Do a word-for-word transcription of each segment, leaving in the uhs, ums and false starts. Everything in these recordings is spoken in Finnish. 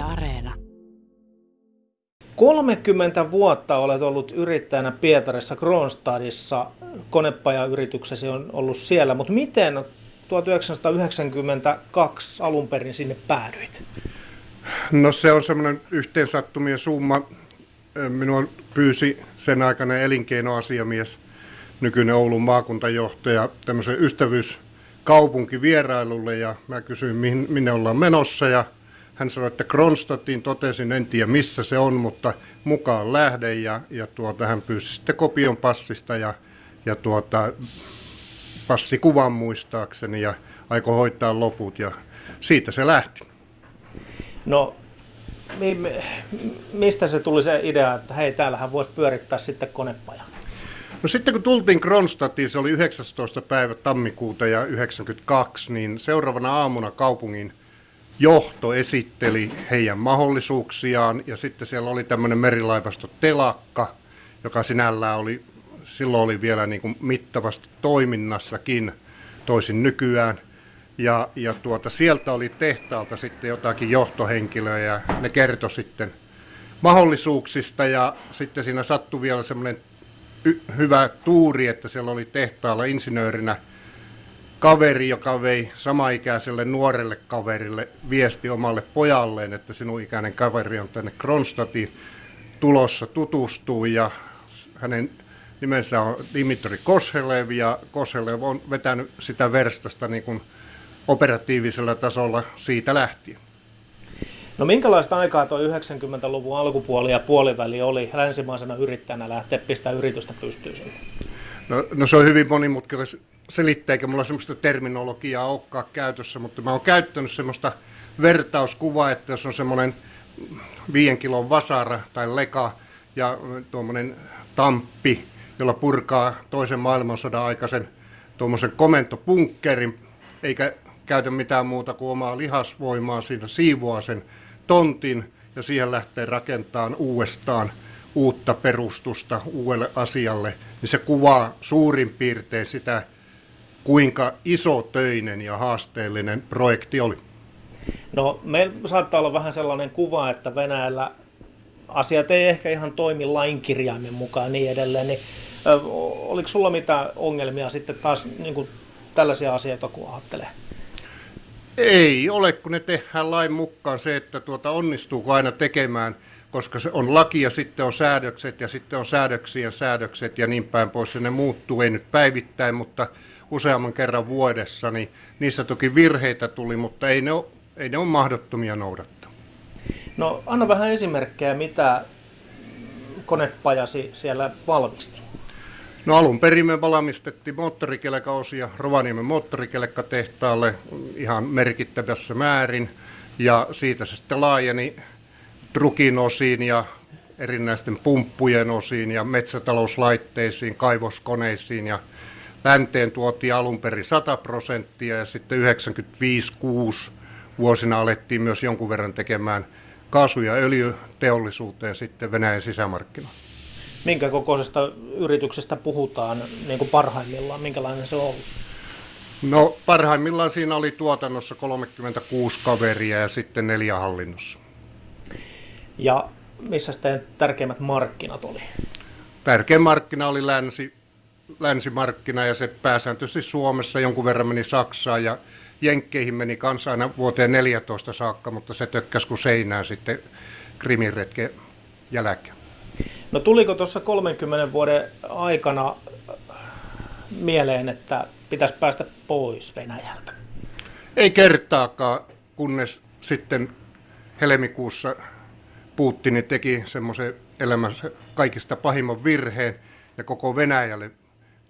Yle Areena. kolmekymmentä vuotta olet ollut yrittäjänä Pietarissa, Kronstadissa. Konepajayrityksesi on ollut siellä, mutta miten tuhatyhdeksänsataayhdeksänkymmentäkaksi alun perin sinne päädyit? No se on semmoinen yhteensattumien summa. Minua pyysi sen aikainen elinkeinoasiamies, nykyinen Oulun maakuntajohtaja, tämmöisen ystävyyskaupunkivierailulle, ja mä kysyin, mihin, minne ollaan menossa, ja hän sanoi, että Kronstadtiin. Totesin, en tiedä missä se on, mutta mukaan lähde, ja, ja tuota, hän pyysi sitten kopion passista ja, ja tuota, passikuvan muistaakseni, ja aikoi hoitaa loput, ja siitä se lähti. No, mistä se tuli se idea, että hei, täällähän voisi pyörittää sitten konepaja? No sitten kun tultiin Kronstadtiin, se oli yhdeksästoista päivä tammikuuta ja yhdeksänkymmentäkaksi, niin seuraavana aamuna kaupungin johto esitteli heidän mahdollisuuksiaan, ja sitten siellä oli tämmöinen merilaivastotelakka, joka sinällään oli, silloin oli vielä niin kuin mittavasti toiminnassakin, toisin nykyään. Ja, ja tuota, sieltä oli tehtaalta sitten jotakin johtohenkilöä, ja ne kertoi sitten mahdollisuuksista, ja sitten siinä sattui vielä semmoinen y- hyvä tuuri, että siellä oli tehtaalla insinöörinä kaveri, joka vei samaikäiselle nuorelle kaverille viesti omalle pojalleen, että sinun ikäinen kaveri on tänne Kronstadtiin tulossa tutustua, ja hänen nimensä on Dimitri Koshelev, ja Koshelev on vetänyt sitä verstasta niin kuin operatiivisella tasolla siitä lähtien. No minkälaista aikaa tuo yhdeksänkymmentäluvun alkupuoli ja puoliväli oli länsimaisena yrittäjänä lähteä pistää yritystä pystyyn? No, no se on hyvin monimutkaista selittää, eikä mulla semmoista terminologiaa olekaan käytössä, mutta mä oon käyttänyt semmoista vertauskuvaa, että jos on semmoinen viien kilon vasara tai leka ja tuommoinen tamppi, jolla purkaa toisen maailmansodan aikaisen tuommoisen komentopunkkerin, eikä käytä mitään muuta kuin omaa lihasvoimaa, siinä siivoaa sen tontin ja siihen lähtee rakentamaan uudestaan uutta perustusta uudelle asialle, niin se kuvaa suurin piirtein sitä, kuinka isotöinen ja haasteellinen projekti oli. No meillä saattaa olla vähän sellainen kuva, että Venäjällä asiat ei ehkä ihan toimi lainkirjaimen mukaan niin edelleen, niin oliko sulla mitään ongelmia sitten taas niin kuin tällaisia asioita, kun ajattelee? Ei ole, kun ne tehdään lain mukaan. Se, että tuota onnistuuko aina tekemään, koska se on laki ja sitten on säädökset ja sitten on säädöksien säädökset ja niin päin pois. Ja ne muuttuu, ei nyt päivittäin, mutta useamman kerran vuodessa. Niin niissä toki virheitä tuli, mutta ei ne ole, ei ne ole mahdottomia noudattaa. No anna vähän esimerkkejä, mitä konepajasi siellä valmisti. No alun perin me valmistettiin moottorikelkaosia Rovaniemen moottorikelkkatehtaalle ihan merkittävässä määrin, ja siitä se sitten laajeni trukin osiin ja erinäisten pumppujen osiin ja metsätalouslaitteisiin, kaivoskoneisiin, ja länteen tuotiin alun perin sata prosenttia, ja sitten yhdeksänkymmentäviisi kuusi vuosina alettiin myös jonkun verran tekemään kaasu- ja öljyteollisuuteen sitten Venäjän sisämarkkinoilla. Minkä kokoisesta yrityksestä puhutaan niin kuin parhaimmillaan? Minkälainen se on ollut? No parhaimmillaan siinä oli tuotannossa kolmekymmentäkuusi kaveria ja sitten neljä hallinnossa. Ja missä sitten tärkeimmät markkinat oli? Tärkein markkina oli länsi, länsimarkkina, ja se pääsääntöisesti Suomessa, jonkun verran meni Saksaan ja Jenkkeihin meni kanssa aina vuoteen neljätoista saakka, mutta se tökkäsi kuin seinään sitten Krimin retken jälkeen. No tuliko tuossa kolmenkymmenen vuoden aikana mieleen, että pitäisi päästä pois Venäjältä? Ei kertaakaan, kunnes sitten helmikuussa Putin teki semmoisen elämänsä kaikista pahimman virheen ja koko Venäjälle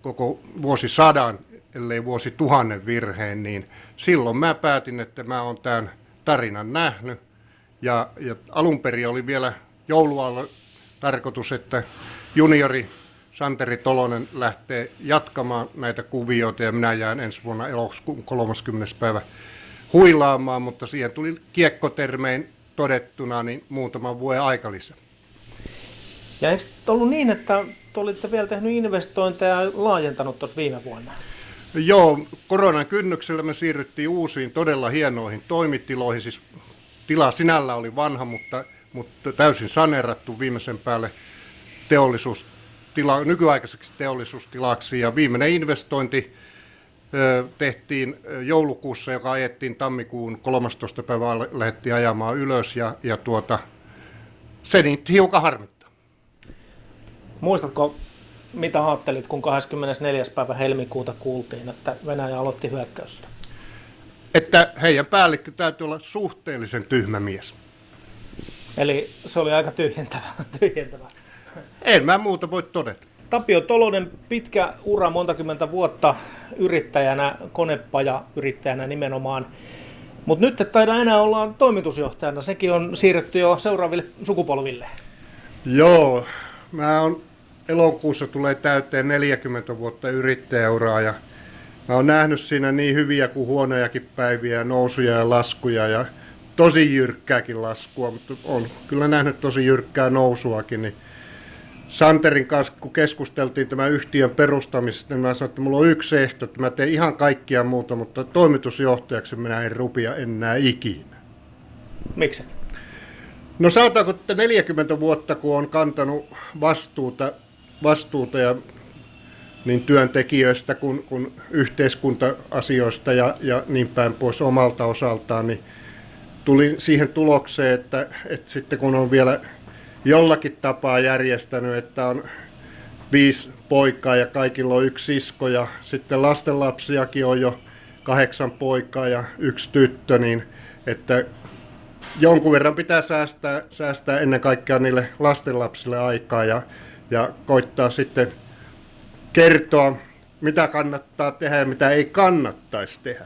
koko vuosisadan, ellei vuosituhannen virheen, niin silloin mä päätin, että mä oon tämän tarinan nähnyt, ja, ja alun perin oli vielä joulualla tarkoitus, että juniori Santeri Tolonen lähtee jatkamaan näitä kuvioita ja minä jään ensi vuonna elokuun kolmaskymmenes päivä huilaamaan, mutta siihen tuli kiekkotermein todettuna niin muutaman vuoden aika lisää. Ja eikö ollut niin, että te olitte vielä tehnyt investointeja ja laajentanut tuossa viime vuonna? Joo, koronan kynnyksellä me siirryttiin uusiin todella hienoihin toimitiloihin, siis tila sinällä oli vanha, mutta, mutta täysin saneerattu viimeisen päälle teollisuustila, nykyaikaiseksi teollisuustilaksi. Ja viimeinen investointi ö, tehtiin joulukuussa, joka ajettiin tammikuun kolmastoista päivää, lähdettiin ajamaan ylös ja, ja tuota, se niitä hiukan harmittaa. Muistatko, mitä ajattelit, kun kahdeskymmenesneljäs päivä helmikuuta kuultiin, että Venäjä aloitti hyökkäystä? Että heidän päällikkö täytyy olla suhteellisen tyhmä mies. Eli se oli aika tyhjentävää. tyhjentävää. En mä muuta voi todeta. Tapio Tolonen, pitkä ura, montakymmentä vuotta yrittäjänä, konepajayrittäjänä nimenomaan. Mutta nyt et taida enää olla toimitusjohtajana. Sekin on siirretty jo seuraaville sukupolville. Joo, mä on elokuussa tulee täyteen neljäkymmentä vuotta yrittäjäuraa ja mä oon nähnyt siinä niin hyviä kuin huonojakin päiviä ja nousuja ja laskuja ja tosi jyrkkääkin laskua, mutta on kyllä nähnyt tosi jyrkkää nousuakin. Niin Santerin kanssa, kun keskusteltiin tämän yhtiön perustamisesta, niin mä sanoin, että mulla on yksi ehto, että mä teen ihan kaikkia muuta, mutta toimitusjohtajaksi minä en rupia enää ikinä. Miksi? No sanotaanko, että neljäkymmentä vuotta kun on kantanut vastuuta, vastuuta ja niin työntekijöistä kuin, kuin yhteiskunta-asioista ja, ja niin päin pois omalta osaltaan, niin tulin siihen tulokseen, että, että sitten kun on vielä jollakin tapaa järjestänyt, että on viisi poikaa ja kaikilla on yksi sisko ja sitten lastenlapsiakin on jo kahdeksan poikaa ja yksi tyttö, niin että jonkun verran pitää säästää, säästää ennen kaikkea niille lastenlapsille aikaa ja, ja koittaa sitten kertoa, mitä kannattaa tehdä ja mitä ei kannattaisi tehdä.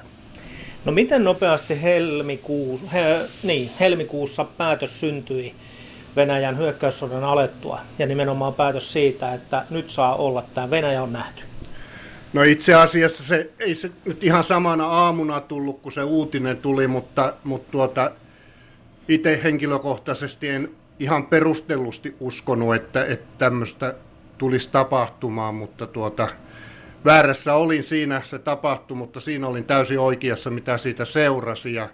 No miten nopeasti helmikuussa, he, niin, helmikuussa päätös syntyi Venäjän hyökkäyssodan alettua ja nimenomaan päätös siitä, että nyt saa olla, tämä Venäjä on nähty? No itse asiassa se ei se nyt ihan samana aamuna tullut, kun se uutinen tuli, mutta, mutta tuota, itse henkilökohtaisesti en ihan perustellusti uskonut, että, että tämmöistä tulisi tapahtumaan, mutta tuota, väärässä olin siinä, se tapahtui, mutta siinä olin täysin oikeassa, mitä siitä seurasi. Ja,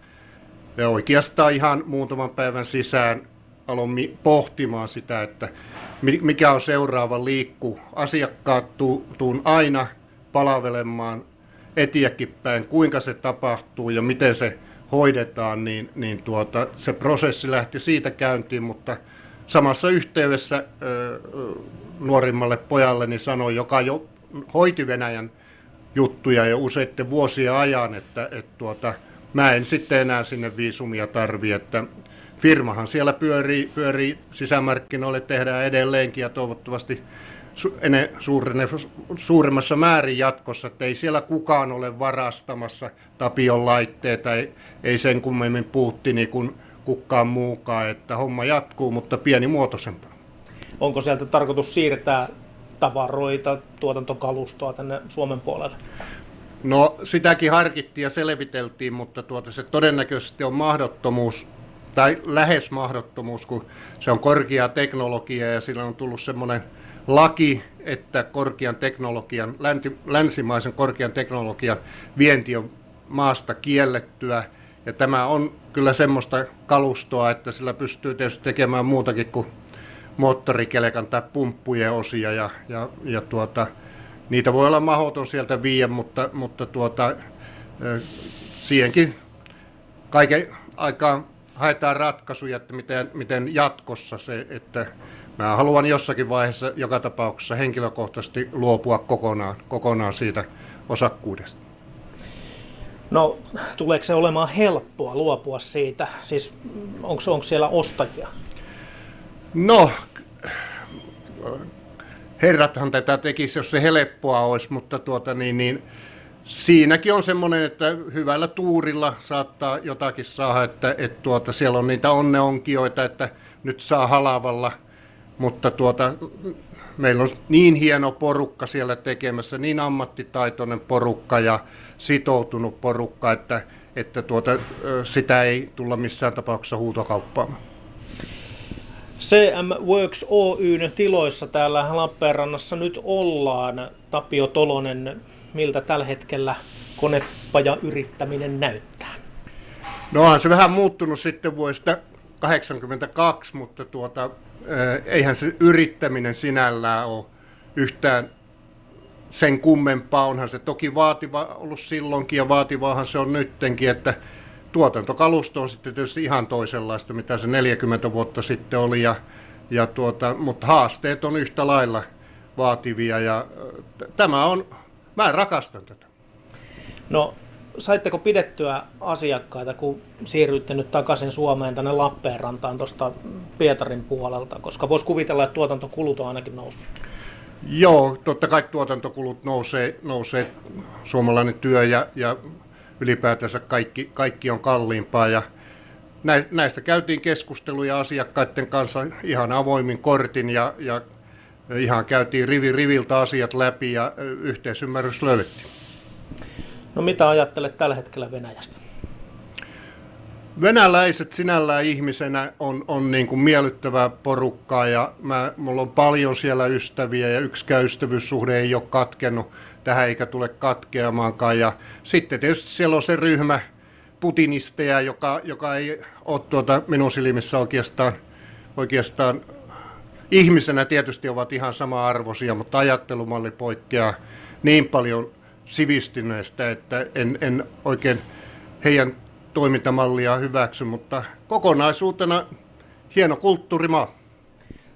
ja oikeastaan ihan muutaman päivän sisään aloin pohtimaan sitä, että mikä on seuraava liikku. Asiakkaat tu, tuun aina palavelemaan etiäkin päin, kuinka se tapahtuu ja miten se hoidetaan, niin, niin tuota, se prosessi lähti siitä käyntiin, mutta samassa yhteydessä öö, nuorimmalle pojalleni sanoi, joka jo hoiti Venäjän juttuja jo useitten vuosien ajan, että et tuota, mä en sitten enää sinne viisumia tarvi, että firmahan siellä pyörii, pyörii sisämarkkinoille, tehdään edelleenkin ja toivottavasti su- ene, suurene, suuremmassa määrin jatkossa, että ei siellä kukaan ole varastamassa Tapion laitteita, ei, ei sen kummemmin Putini kuin kukaan muukaan, että homma jatkuu, mutta pienimuotoisempaa. Onko sieltä tarkoitus siirtää tavaroita, tuotantokalustoa tänne Suomen puolelle? No sitäkin harkittiin ja selviteltiin, mutta tuota, se todennäköisesti on mahdottomuus, tai lähes mahdottomuus, kun se on korkeaa teknologiaa ja sillä on tullut semmoinen laki, että korkean teknologian, länti, länsimaisen korkean teknologian vienti on maasta kiellettyä. Ja tämä on kyllä semmoista kalustoa, että sillä pystyy tietysti tekemään muutakin kuin moottorikelekan tai pumppujen osia ja, ja, ja tuota, niitä voi olla mahdoton sieltä viiä, mutta, mutta tuota, siihenkin kaiken aikaan haetaan ratkaisuja, että miten, miten jatkossa se, että mä haluan jossakin vaiheessa joka tapauksessa henkilökohtaisesti luopua kokonaan, kokonaan siitä osakkuudesta. No tuleeko se olemaan helppoa luopua siitä? Siis onko, onko siellä ostajia? No, herrathan tätä tekisi, jos se helppoa olisi, mutta tuota, niin, niin, siinäkin on semmoinen, että hyvällä tuurilla saattaa jotakin saada, että et tuota, siellä on niitä onneonkioita, että nyt saa halavalla, mutta tuota, meillä on niin hieno porukka siellä tekemässä, niin ammattitaitoinen porukka ja sitoutunut porukka, että, että tuota, sitä ei tulla missään tapauksessa huutokauppaamaan. C M Works Oyn tiloissa täällä Lappeenrannassa nyt ollaan. Tapio Tolonen, miltä tällä hetkellä konepajayrittäminen näyttää? No onhan se vähän muuttunut sitten vuodesta kahdeksankymmentäkaksi, mutta tuota, eihän se yrittäminen sinällään ole yhtään sen kummempaa. Onhan se toki vaativa ollut silloinkin ja vaativaahan se on nyttenkin, että tuotantokalusto on sitten tietysti ihan toisenlaista, mitä se neljäkymmentä vuotta sitten oli, ja, ja tuota, mutta haasteet on yhtä lailla vaativia ja t- tämä on, mä rakastan tätä. No saitteko pidettyä asiakkaita, kun siirryitte nyt takaisin Suomeen tänne Lappeenrantaan tuosta Pietarin puolelta, koska voisi kuvitella, että tuotantokulut on ainakin noussut? Joo, totta kai tuotantokulut nousee, nousee suomalainen työ ja, ja ylipäätänsä kaikki, kaikki on kalliimpaa. Ja näistä käytiin keskusteluja asiakkaiden kanssa ihan avoimin kortin ja, ja ihan käytiin rivi riviltä asiat läpi ja yhteisymmärrys löydettiin. No mitä ajattelet tällä hetkellä Venäjästä? Venäläiset sinällään ihmisenä on, on niin kuin miellyttävää porukkaa ja mä, mulla on paljon siellä ystäviä ja yksikään ystävyyssuhde ei ole katkennut tähän eikä tule katkeamaankaan. Ja sitten tietysti siellä on se ryhmä putinisteja, joka, joka ei ole tuota minun silmissä oikeastaan, oikeastaan ihmisenä tietysti ovat ihan sama-arvoisia, mutta ajattelumalli poikkeaa niin paljon sivistyneestä, että en, en oikein heidän toimintamallia hyväksy, mutta kokonaisuutena hieno kulttuurimaa.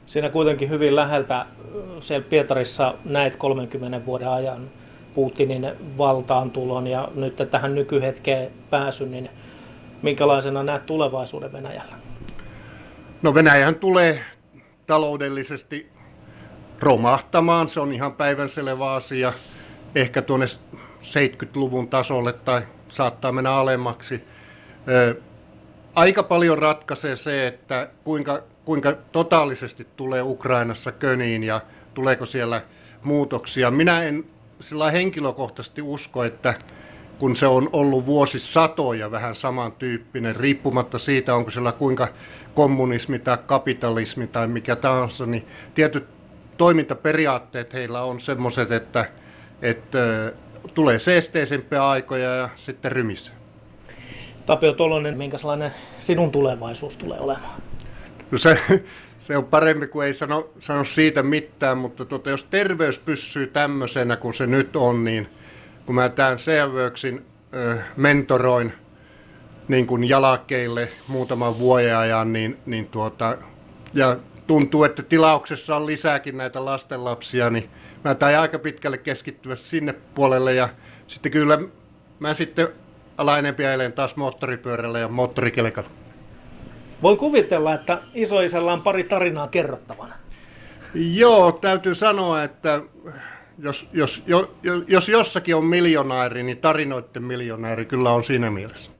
Siinä kuitenkin hyvin läheltä siellä Pietarissa näet kolmenkymmenen vuoden ajan Putinin valtaantulon ja nyt tähän nykyhetkeen pääsyn, niin minkälaisena näet tulevaisuuden Venäjällä? No Venäjähän tulee taloudellisesti romahtamaan, se on ihan päivänselvä asia, ehkä tuonne seitsemänkymmentäluvun tasolle tai saattaa mennä alemmaksi. Aika paljon ratkaisee se, että kuinka, kuinka totaalisesti tulee Ukrainassa köniin ja tuleeko siellä muutoksia. Minä en sillä henkilökohtaisesti usko, että kun se on ollut vuosisatoja vähän samantyyppinen, riippumatta siitä, onko siellä kuinka kommunismi tai kapitalismi tai mikä tahansa, niin tietyt toimintaperiaatteet heillä on semmoiset, että, että tulee seesteisempiä aikoja ja sitten rymissä. Tapio Tolonen, minkälainen sinun tulevaisuus tulee olemaan? No se, se on parempi kuin ei sano, sano siitä mitään, mutta tuota, jos terveys pysyy tämmöisenä kuin se nyt on, niin kun mä tämän C M Worksin äh, mentoroin niin kuin jalakeille muutaman vuoden ajan, niin, niin tuota, ja tuntuu, että tilauksessa on lisääkin näitä lastenlapsia, niin mä tain aika pitkälle keskittyä sinne puolelle ja sitten kyllä mä sitten ala enempi eilen taas moottoripyörällä ja moottorikelkalla. Voi kuvitella, että isoisällä on pari tarinaa kerrottavana. Joo, täytyy sanoa, että jos, jos, jo, jos jossakin on miljonääri, niin tarinoiden miljonääri kyllä on siinä mielessä.